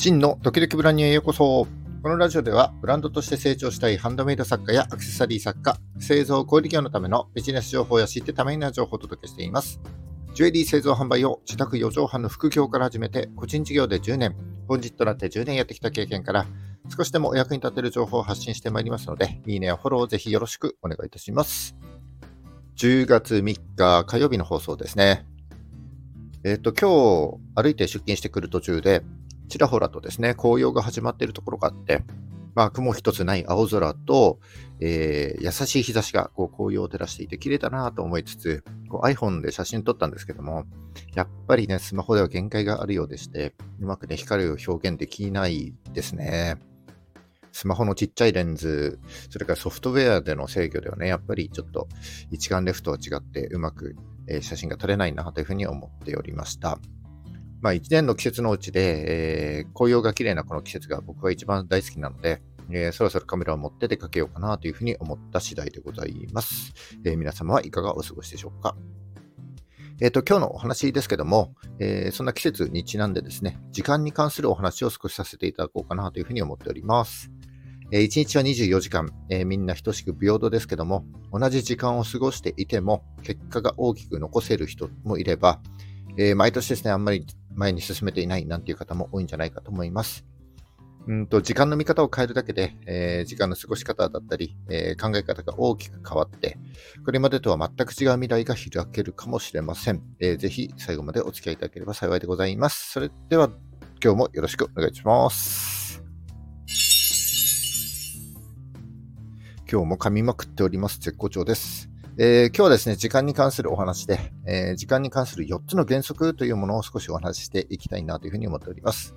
真のドキドキブランニュへようこそ。このラジオではブランドとして成長したいハンドメイド作家やアクセサリー作家、製造小売業のためのビジネス情報や知ってためになる情報をお届けしています。ジュエリー製造販売を自宅4畳半の副業から始めて個人事業で10年、本日となって10年やってきた経験から少しでもお役に立てる情報を発信してまいりますので、いいねやフォローをぜひよろしくお願いいたします。10月3日火曜日の放送ですね。今日歩いて出勤してくる途中でちらほらとですね、紅葉が始まっているところがあって、雲一つない青空と、優しい日差しがこう紅葉を照らしていて綺麗だなと思いつつ、iPhone で写真撮ったんですけども、やっぱりね、スマホでは限界があるようでして、うまくね、光を表現できないですね。スマホのちっちゃいレンズ、それからソフトウェアでの制御ではね、やっぱりちょっと一眼レフとは違ってうまく写真が撮れないなというふうに思っておりました。1年の季節のうちで、紅葉が綺麗なこの季節が僕は一番大好きなので、そろそろカメラを持って出かけようかなというふうに思った次第でございます。皆様はいかがお過ごしでしょうか。今日のお話ですけども、そんな季節にちなんでですね、時間に関するお話を少しさせていただこうかなというふうに思っております。1日は24時間、みんな等しく平等ですけども、同じ時間を過ごしていても結果が大きく残せる人もいれば、毎年ですね、あんまり前に進めていないなんていう方も多いんじゃないかと思います。時間の見方を変えるだけで、時間の過ごし方だったり、考え方が大きく変わって、これまでとは全く違う未来が開けるかもしれません。ぜひ最後までお付き合いいただければ幸いでございます。それでは今日もよろしくお願いします。今日も噛みまくっております。絶好調です。今日はですね、時間に関するお話で、時間に関する4つの原則というものを少しお話ししていきたいなというふうに思っております。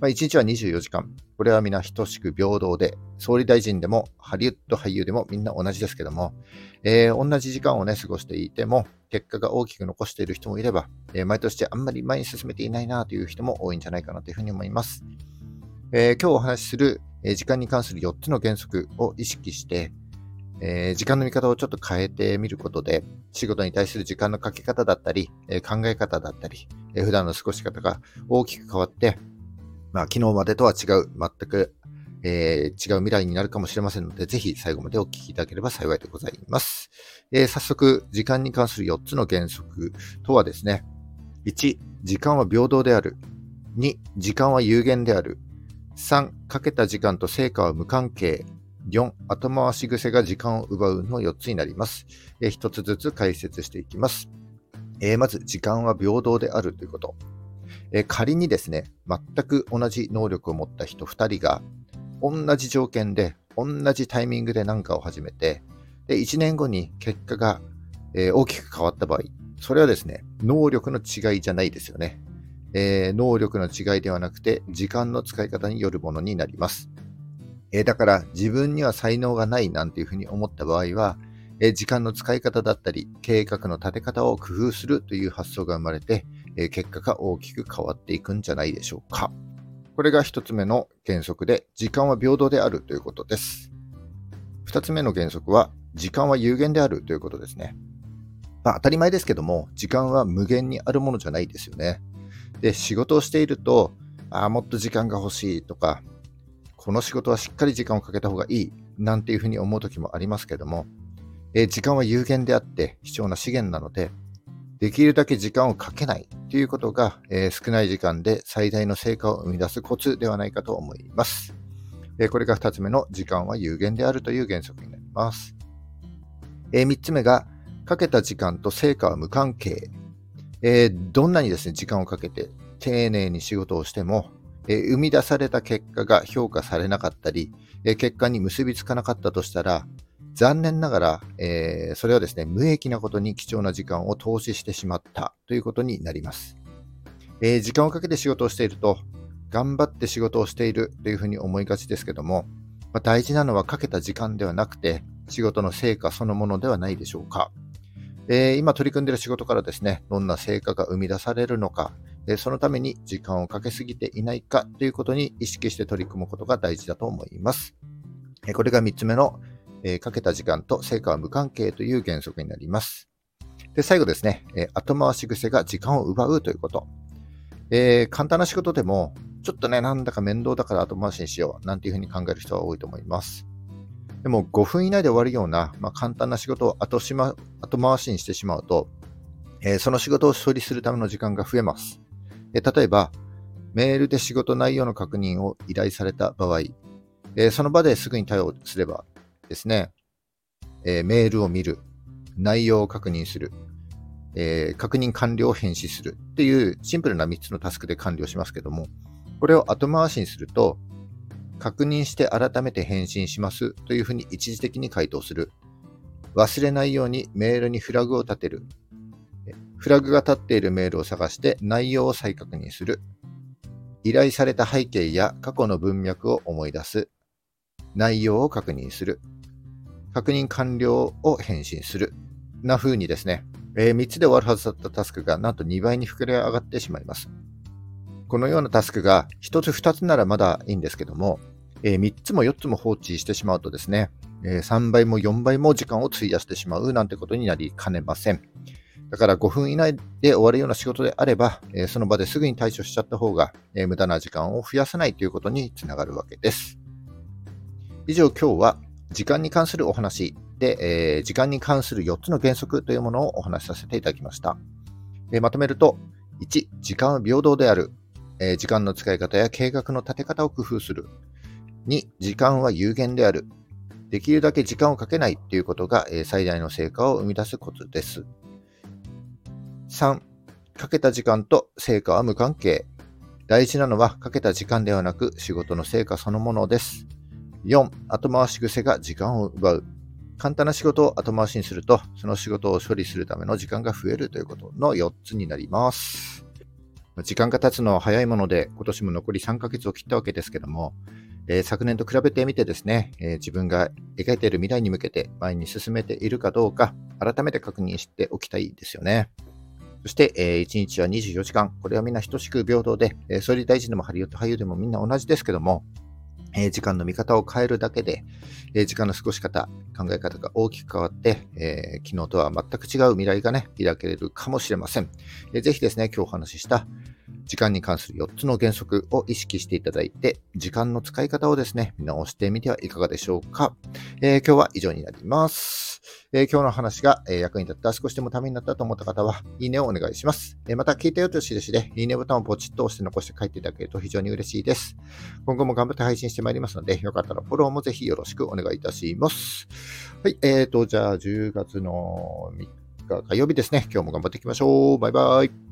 1日は24時間。これは皆等しく平等で、総理大臣でもハリウッド俳優でもみんな同じですけども、同じ時間をね、過ごしていても、結果が大きく残している人もいれば、毎年あんまり前に進めていないなという人も多いんじゃないかなというふうに思います。今日お話しする、時間に関する4つの原則を意識して、時間の見方をちょっと変えてみることで、仕事に対する時間のかけ方だったり、考え方だったり、普段の過ごし方が大きく変わって、昨日までとは違う、全く、違う未来になるかもしれませんので、ぜひ最後までお聞きいただければ幸いでございます。早速、時間に関する4つの原則とはですね、1、時間は平等である。2、時間は有限である。3、かけた時間と成果は無関係。4、後回し癖が時間を奪うの4つになります。1つずつ解説していきます。まず、時間は平等であるということ。仮にですね、全く同じ能力を持った人2人が、同じ条件で、同じタイミングで何かを始めて、で、1年後に結果が、大きく変わった場合、それはですね、能力の違いじゃないですよね。能力の違いではなくて、時間の使い方によるものになります。だから自分には才能がないなんていうふうに思った場合は、時間の使い方だったり計画の立て方を工夫するという発想が生まれて、結果が大きく変わっていくんじゃないでしょうか。これが一つ目の原則で、時間は平等であるということです。二つ目の原則は、時間は有限であるということですね。当たり前ですけども、時間は無限にあるものじゃないですよね。で、仕事をしていると、もっと時間が欲しいとか、この仕事はしっかり時間をかけた方がいいなんていうふうに思う時もありますけれども、時間は有限であって貴重な資源なので、できるだけ時間をかけないということが、少ない時間で最大の成果を生み出すコツではないかと思います。これが2つ目の時間は有限であるという原則になります。3つ目が、かけた時間と成果は無関係。どんなにですね、時間をかけて丁寧に仕事をしても、生み出された結果が評価されなかったり、結果に結びつかなかったとしたら、残念ながら、それはですね、無益なことに貴重な時間を投資してしまったということになります。時間をかけて仕事をしていると、頑張って仕事をしているというふうに思いがちですけども、大事なのはかけた時間ではなくて、仕事の成果そのものではないでしょうか。今取り組んでいる仕事からですね、どんな成果が生み出されるのか、そのために時間をかけすぎていないかということに意識して取り組むことが大事だと思います。これが3つ目の、かけた時間と成果は無関係という原則になります。で、最後ですね、後回し癖が時間を奪うということ。簡単な仕事でもちょっとね、なんだか面倒だから後回しにしようなんていうふうに考える人は多いと思います。でも5分以内で終わるような、簡単な仕事を後回しにしてしまうと、その仕事を処理するための時間が増えます。例えば、メールで仕事内容の確認を依頼された場合、その場ですぐに対応すればですね、メールを見る、内容を確認する、確認完了を返信するっていうシンプルな3つのタスクで完了しますけども、これを後回しにすると、確認して改めて返信しますというふうに一時的に回答する。忘れないようにメールにフラグを立てる。フラグが立っているメールを探して内容を再確認する。依頼された背景や過去の文脈を思い出す。内容を確認する。確認完了を返信する。な風にですね、3つで終わるはずだったタスクがなんと2倍に膨れ上がってしまいます。このようなタスクが1つ2つならまだいいんですけども、3つも4つも放置してしまうとですね、3倍も4倍も時間を費やしてしまうなんてことになりかねません。だから5分以内で終わるような仕事であれば、その場ですぐに対処しちゃった方が、無駄な時間を増やさないということにつながるわけです。以上、今日は時間に関するお話で、時間に関する4つの原則というものをお話しさせていただきました。まとめると、1、時間は平等である。時間の使い方や計画の立て方を工夫する。2、時間は有限である。できるだけ時間をかけないということが最大の成果を生み出すコツです。3、かけた時間と成果は無関係。大事なのはかけた時間ではなく仕事の成果そのものです。4、後回し癖が時間を奪う。簡単な仕事を後回しにすると、その仕事を処理するための時間が増えるということの4つになります。時間が経つのは早いもので、今年も残り3ヶ月を切ったわけですけども、昨年と比べてみてですね、自分が描いている未来に向けて前に進めているかどうか改めて確認しておきたいですよね。そして、1日は24時間、これはみんな等しく平等で、総理大臣でもハリウッド俳優でもみんな同じですけども、時間の見方を変えるだけで、時間の過ごし方、考え方が大きく変わって、昨日とは全く違う未来がね、開けるかもしれません。ぜひですね、今日お話しした時間に関する4つの原則を意識していただいて、時間の使い方をですね、見直してみてはいかがでしょうか。今日は以上になります。今日の話が役に立った、少しでもためになったと思った方は、いいねをお願いします。また、聞いたよという印で、いいねボタンをポチッと押して残して帰っていただけると非常に嬉しいです。今後も頑張って配信してまいりますので、よかったらフォローもぜひよろしくお願いいたします。はい、じゃあ10月の3日火曜日ですね、今日も頑張っていきましょう。バイバイ。